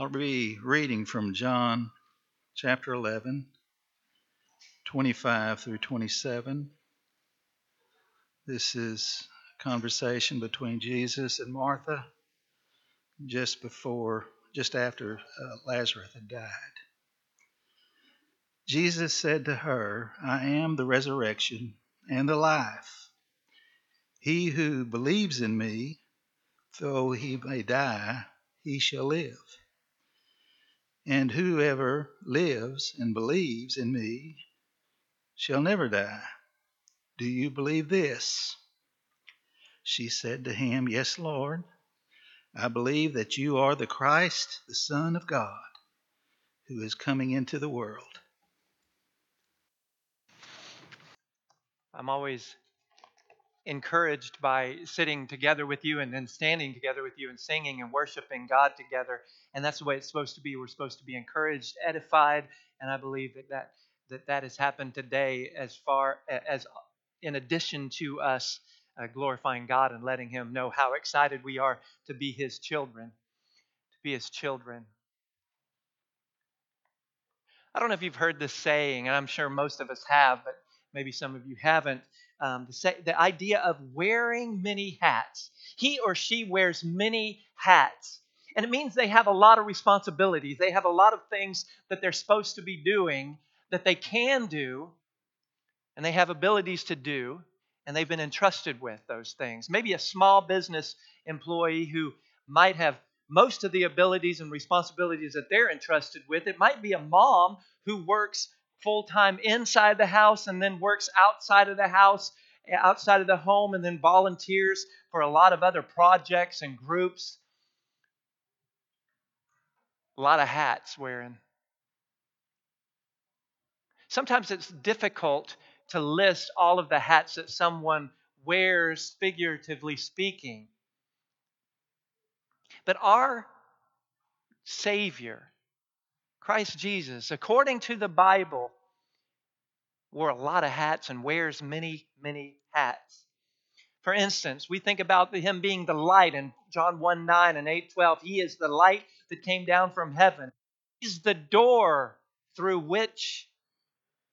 I'll be reading from John chapter 11, 25 through 27. This is a conversation between Jesus and Martha just after Lazarus had died. Jesus said to her, "I am the resurrection and the life. He who believes in me, though he may die, he shall live. And whoever lives and believes in me shall never die. Do you believe this?" She said to him, "Yes, Lord. I believe that you are the Christ, the Son of God, who is coming into the world." I'm always encouraged by sitting together with you and then standing together with you and singing and worshiping God together. And that's the way it's supposed to be. We're supposed to be encouraged, edified. And I believe that has happened today, as far as in addition to us glorifying God and letting him know how excited we are to be his children, I don't know if you've heard this saying, and I'm sure most of us have, but maybe some of you haven't, the idea of wearing many hats. He or she wears many hats. And it means they have a lot of responsibilities. They have a lot of things that they're supposed to be doing, that they can do, and they have abilities to do, and they've been entrusted with those things. Maybe a small business employee who might have most of the abilities and responsibilities that they're entrusted with. It might be a mom who works full-time inside the house and then works outside of the house, outside of the home, and then volunteers for a lot of other projects and groups. A lot of hats wearing. Sometimes it's difficult to list all of the hats that someone wears, figuratively speaking. But our Savior, Christ Jesus, according to the Bible, wore a lot of hats and wears many, many hats. For instance, we think about him being the light in John 1:9 and 8:12. He is the light that came down from heaven. He's the door through which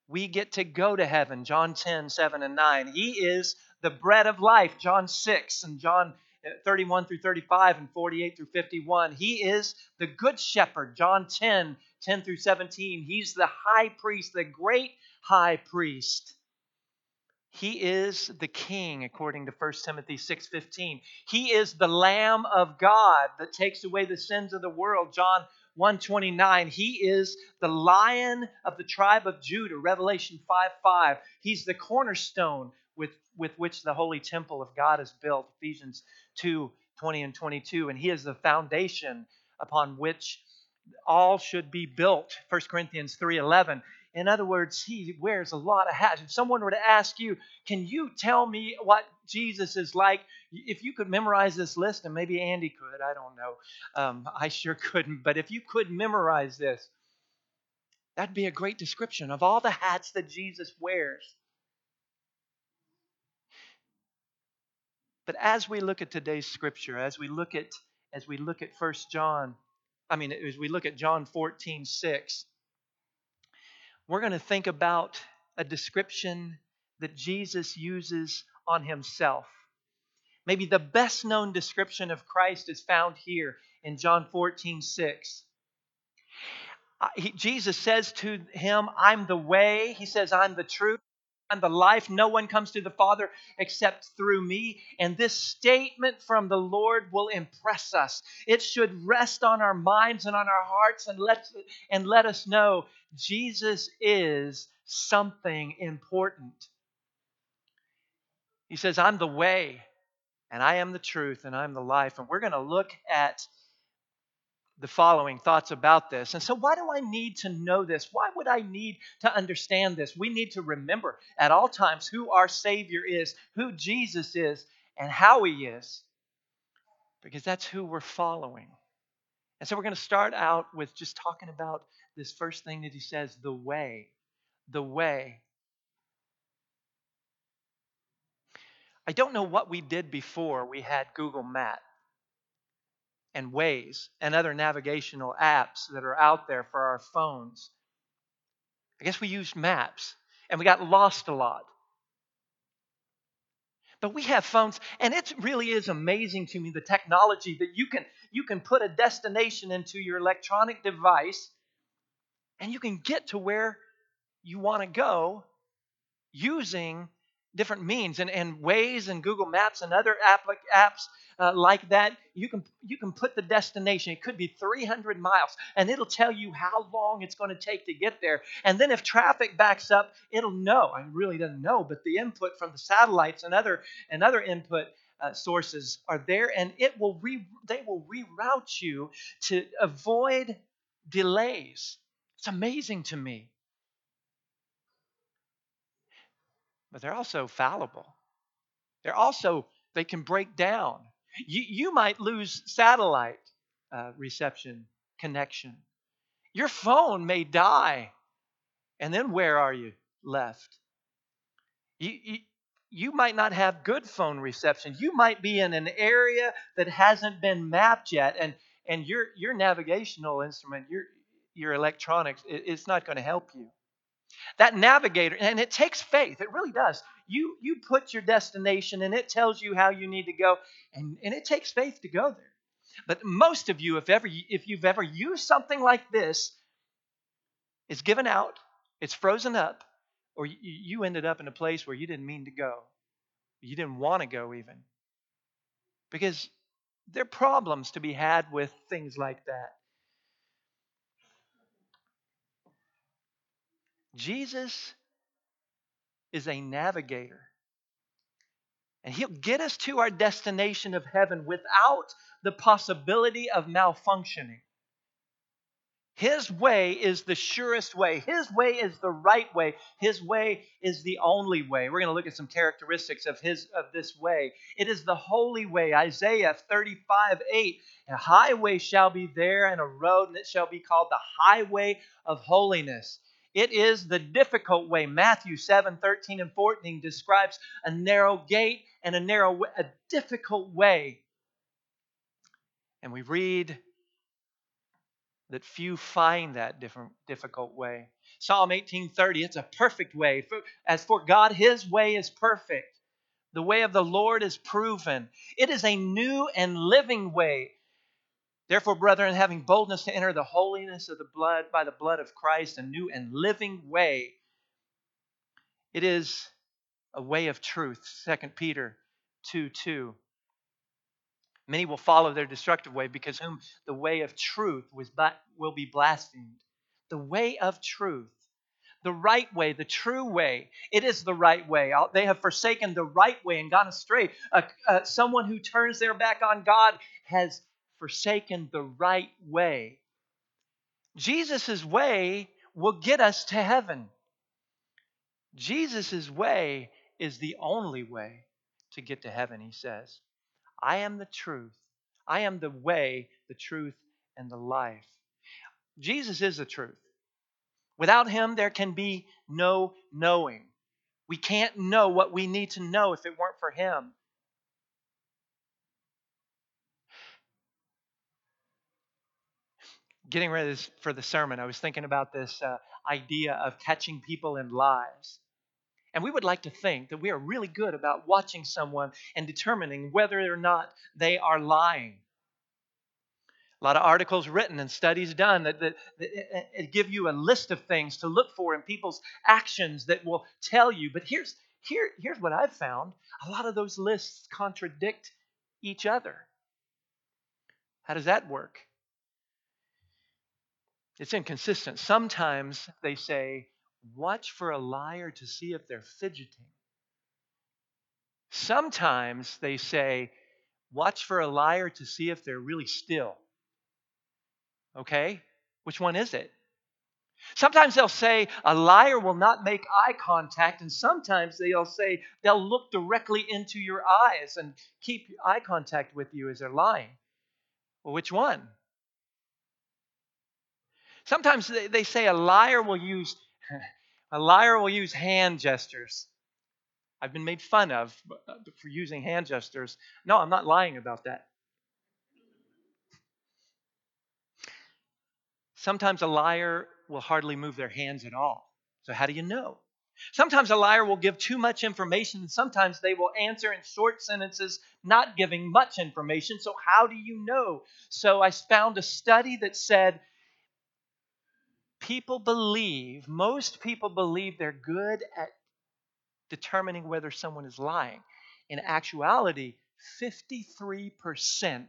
we get to go to heaven, John 10:7 and 9. He is the bread of life, John 6 and John 31 through 35 and 48 through 51. He is the good shepherd, John 10 through 17. He's the high priest, the great high priest. He is the king, according to 1 Timothy 6:15. He is the Lamb of God that takes away the sins of the world, John 1:29. He is the Lion of the tribe of Judah, Revelation 5:5. He's the cornerstone with which the holy temple of God is built, Ephesians 2:20 and 22. And he is the foundation upon which all should be built, 1 Corinthians 3:11. In other words, he wears a lot of hats. If someone were to ask you, "Can you tell me what Jesus is like?" If you could memorize this list, and maybe Andy could, I don't know. I sure couldn't. But if you could memorize this, that'd be a great description of all the hats that Jesus wears. But as we look at today's scripture, as we look at John 14:6, we're going to think about a description that Jesus uses on himself. Maybe the best known description of Christ is found here in John 14:6. Jesus says to him, "I'm the way." He says, "I'm the truth. I'm the life. No one comes to the Father except through me." And this statement from the Lord will impress us. It should rest on our minds and on our hearts and let us know Jesus is something important. He says, "I'm the way, and I am the truth, and I'm the life." And we're going to look at the following thoughts about this. And so why do I need to know this? Why would I need to understand this? We need to remember at all times who our Savior is, who Jesus is, and how he is, because that's who we're following. And so we're going to start out with just talking about this first thing that he says, the way, the way. I don't know what we did before we had Google Maps. and Waze and other navigational apps that are out there for our phones. I guess we used maps, and we got lost a lot. But we have phones, and it really is amazing to me, the technology that you can put a destination into your electronic device, and you can get to where you want to go using different means. And Waze and Google Maps and other apps like that, you can put the destination. It could be 300 miles, and it'll tell you how long it's going to take to get there. And then if traffic backs up, it'll know. It really doesn't know, but the input from the satellites and other input sources are there, and they will reroute you to avoid delays. It's amazing to me. But they're also fallible. They can break down. You might lose satellite reception connection. Your phone may die. And then where are you left? You might not have good phone reception. You might be in an area that hasn't been mapped yet. And your navigational instrument, your electronics, it's not going to help you. That navigator, and it takes faith. It really does. You put your destination, and it tells you how you need to go, and it takes faith to go there. But most of you, if you've ever used something like this, it's given out, it's frozen up, or you ended up in a place where you didn't mean to go. You didn't want to go even. Because there are problems to be had with things like that. Jesus is a navigator, and he'll get us to our destination of heaven without the possibility of malfunctioning. His way is the surest way. His way is the right way. His way is the only way. We're going to look at some characteristics of this way. It is the holy way. Isaiah 35:8. A highway shall be there, and a road, and it shall be called the highway of holiness. It is the difficult way. Matthew 7:13 and 14 describes a narrow gate and a difficult way. And we read that few find that difficult way. Psalm 18:30, it's a perfect way. As for God, his way is perfect. The way of the Lord is proven. It is a new and living way. Therefore, brethren, having boldness to enter the holiness of the blood by the blood of Christ, a new and living way. It is a way of truth. 2 Peter 2:2. Many will follow their destructive way, because whom the way of truth will be blasphemed. The way of truth. The right way, the true way. It is the right way. They have forsaken the right way and gone astray. Someone who turns their back on God has forsaken the right way. Jesus' way will get us to heaven. Jesus' way is the only way to get to heaven, he says. I am the truth. I am the way, the truth, and the life. Jesus is the truth. Without him, there can be no knowing. We can't know what we need to know if it weren't for him. Getting ready for the sermon, I was thinking about this idea of catching people in lies. And we would like to think that we are really good about watching someone and determining whether or not they are lying. A lot of articles written and studies done that give you a list of things to look for in people's actions that will tell you. But here's what I've found. A lot of those lists contradict each other. How does that work? It's inconsistent. Sometimes they say, watch for a liar to see if they're fidgeting. Sometimes they say, watch for a liar to see if they're really still. Okay? Which one is it? Sometimes they'll say, a liar will not make eye contact. And sometimes they'll say, they'll look directly into your eyes and keep eye contact with you as they're lying. Well, which one? Sometimes they say a liar will use hand gestures. I've been made fun of for using hand gestures. No, I'm not lying about that. Sometimes a liar will hardly move their hands at all. So how do you know? Sometimes a liar will give too much information, and sometimes they will answer in short sentences, not giving much information. So how do you know? So I found a study that said most people believe they're good at determining whether someone is lying. In actuality, 53%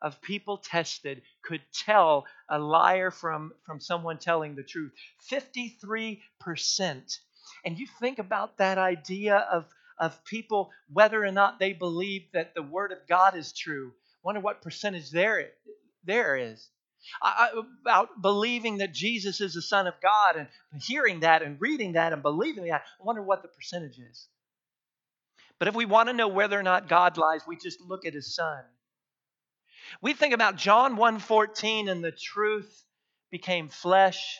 of people tested could tell a liar from someone telling the truth. 53%. And you think about that idea of people, whether or not they believe that the Word of God is true. Wonder what percentage there is. About believing that Jesus is the Son of God, and hearing that and reading that and believing that. I wonder what the percentage is. But if we want to know whether or not God lies, we just look at His Son. We think about John 1:14, and the truth became flesh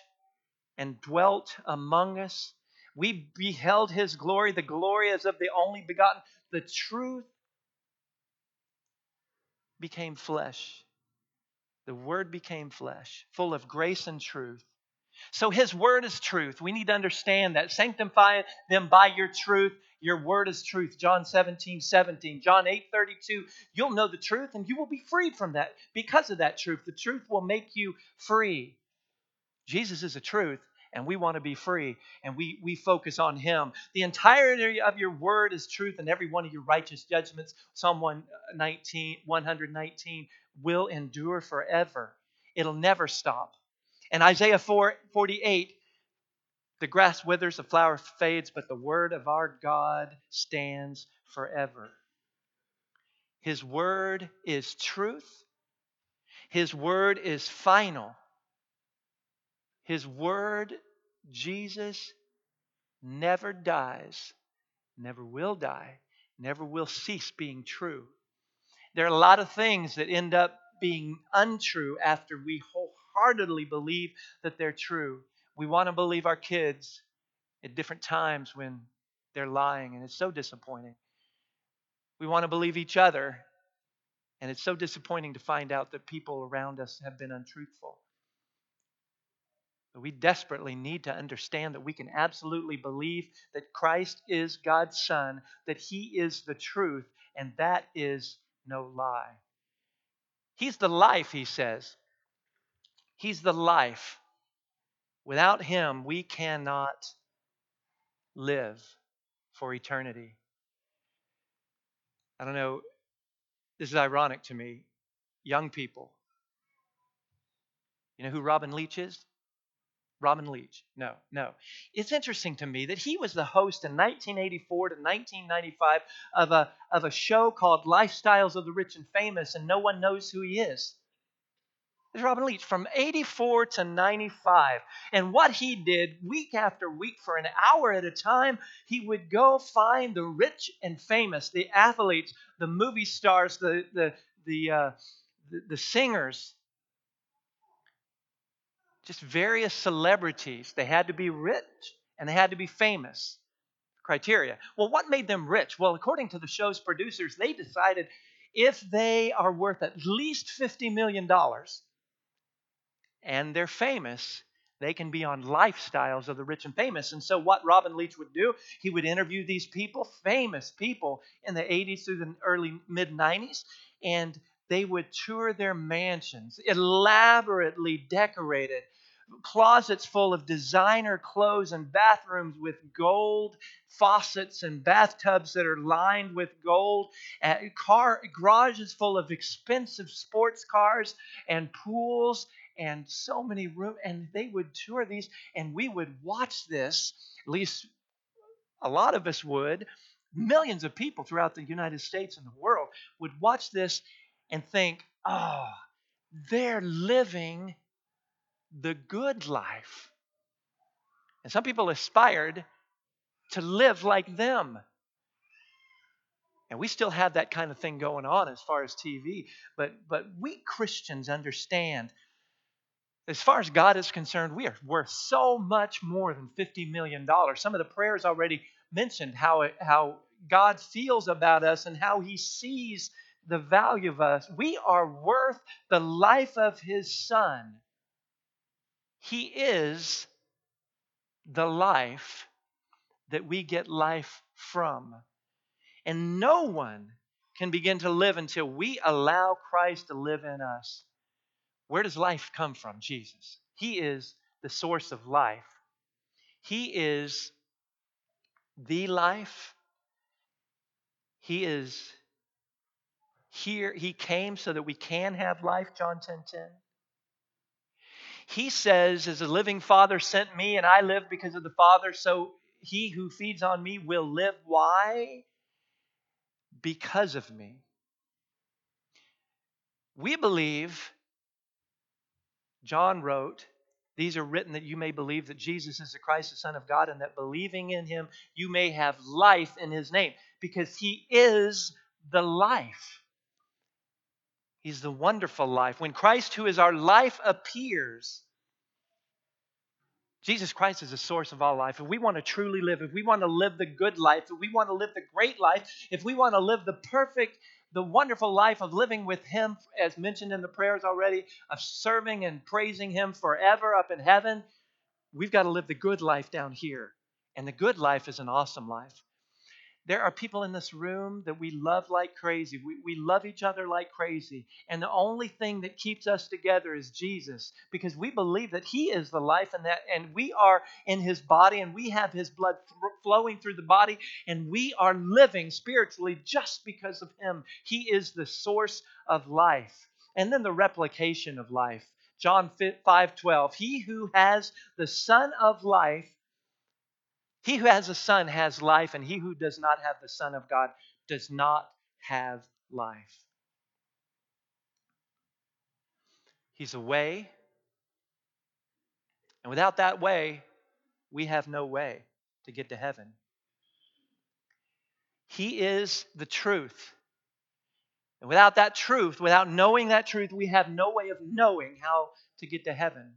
and dwelt among us. We beheld His glory, the glory as of the only begotten. The truth became flesh. The Word became flesh, full of grace and truth. So His Word is truth. We need to understand that. Sanctify them by your truth. Your Word is truth. John 17:17. John 8:32. You'll know the truth, and you will be freed from that. Because of that truth, the truth will make you free. Jesus is the truth. And we want to be free, and we focus on Him. The entirety of your word is truth, and every one of your righteous judgments, Psalm 119, will endure forever. It'll never stop. And Isaiah 48, the grass withers, the flower fades, but the word of our God stands forever. His word is truth. His word is final. His word, Jesus, never dies, never will die, never will cease being true. There are a lot of things that end up being untrue after we wholeheartedly believe that they're true. We want to believe our kids at different times when they're lying, and it's so disappointing. We want to believe each other, and it's so disappointing to find out that people around us have been untruthful. We desperately need to understand that we can absolutely believe that Christ is God's Son, that He is the truth, and that is no lie. He's the life, He says. He's the life. Without Him, we cannot live for eternity. I don't know, this is ironic to me. Young people. You know who Robin Leach is? Robin Leach. No. It's interesting to me that he was the host in 1984 to 1995 of a show called Lifestyles of the Rich and Famous, and no one knows who he is. It's Robin Leach from 84 to 95. And what he did week after week for an hour at a time, he would go find the rich and famous, the athletes, the movie stars, the singers, just various celebrities. They had to be rich and they had to be famous. Criteria. Well, what made them rich? Well, according to the show's producers, they decided if they are worth at least $50 million and they're famous, they can be on Lifestyles of the Rich and Famous. And so what Robin Leach would do, he would interview these people, famous people in the 80s through the early mid-90s, and they would tour their mansions, elaborately decorated, closets full of designer clothes and bathrooms with gold faucets and bathtubs that are lined with gold, garages full of expensive sports cars and pools and so many rooms. And they would tour these, and we would watch this, at least a lot of us would. Millions of people throughout the United States and the world would watch this and think, oh, they're living the good life. And some people aspired to live like them. And we still have that kind of thing going on as far as TV. But we Christians understand, as far as God is concerned, we are worth so much more than $50 million. Some of the prayers already mentioned how God feels about us and how He sees the value of us. We are worth the life of His Son. He is the life that we get life from. And no one can begin to live until we allow Christ to live in us. Where does life come from? Jesus. He is the source of life. He is the life. He is here. He came so that we can have life, John 10:10. He says, as the living Father sent me and I live because of the Father, so he who feeds on me will live. Why? Because of me. We believe, John wrote, these are written that you may believe that Jesus is the Christ, the Son of God, and that believing in him, you may have life in his name, because he is the life. He's the wonderful life. When Christ, who is our life, appears, Jesus Christ is the source of all life. If we want to truly live, if we want to live the good life, if we want to live the great life, if we want to live the perfect, the wonderful life of living with him, as mentioned in the prayers already, of serving and praising him forever up in heaven, we've got to live the good life down here. And the good life is an awesome life. There are people in this room that we love like crazy. We love each other like crazy. And the only thing that keeps us together is Jesus, because we believe that he is the life and that, and we are in his body, and we have his blood flowing through the body, and we are living spiritually just because of him. He is the source of life. And then the replication of life. John 5:12, he who has the Son of life, he who has a son has life, and he who does not have the Son of God does not have life. He's a way, and without that way, we have no way to get to heaven. He is the truth, and without that truth, without knowing that truth, we have no way of knowing how to get to heaven.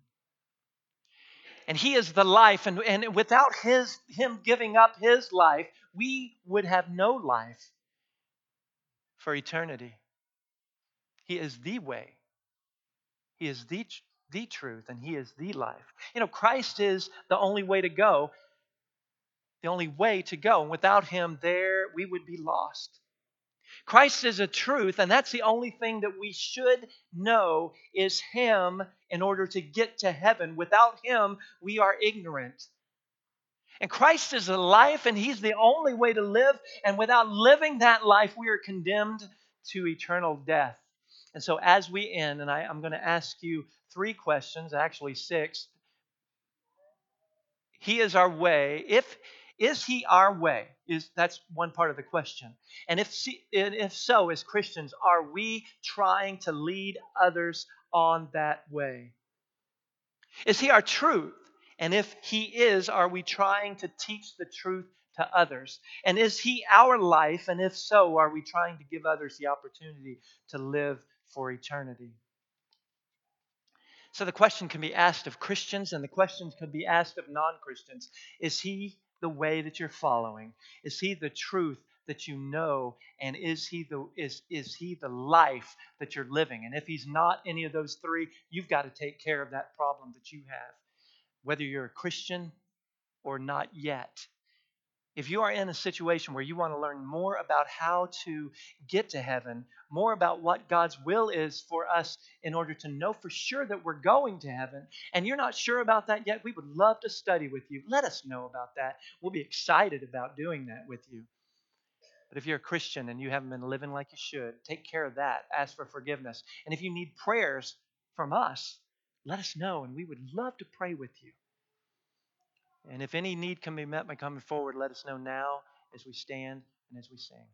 And he is the life, and without him giving up his life, we would have no life for eternity. He is the way. He is the truth, and he is the life. You know, Christ is the only way to go, the only way to go. And without him there, we would be lost. Christ is a truth, and that's the only thing that we should know is him in order to get to heaven. Without him, we are ignorant. And Christ is a life, and he's the only way to live. And without living that life, we are condemned to eternal death. And so as we end, and I'm going to ask you three questions, actually six. He is our way. Is he our way? That's one part of the question. And if so, as Christians, are we trying to lead others on that way? Is he our truth? And if he is, are we trying to teach the truth to others? And is he our life? And if so, are we trying to give others the opportunity to live for eternity? So the question can be asked of Christians, and the question could be asked of non-Christians. Is he the way that you're following? Is he the truth that you know? And is he the life that you're living? And if he's not any of those three, you've got to take care of that problem that you have, whether you're a Christian or not yet. If you are in a situation where you want to learn more about how to get to heaven, more about what God's will is for us in order to know for sure that we're going to heaven, and you're not sure about that yet, we would love to study with you. Let us know about that. We'll be excited about doing that with you. But if you're a Christian and you haven't been living like you should, take care of that. Ask for forgiveness. And if you need prayers from us, let us know, and we would love to pray with you. And if any need can be met by coming forward, let us know now as we stand and as we sing.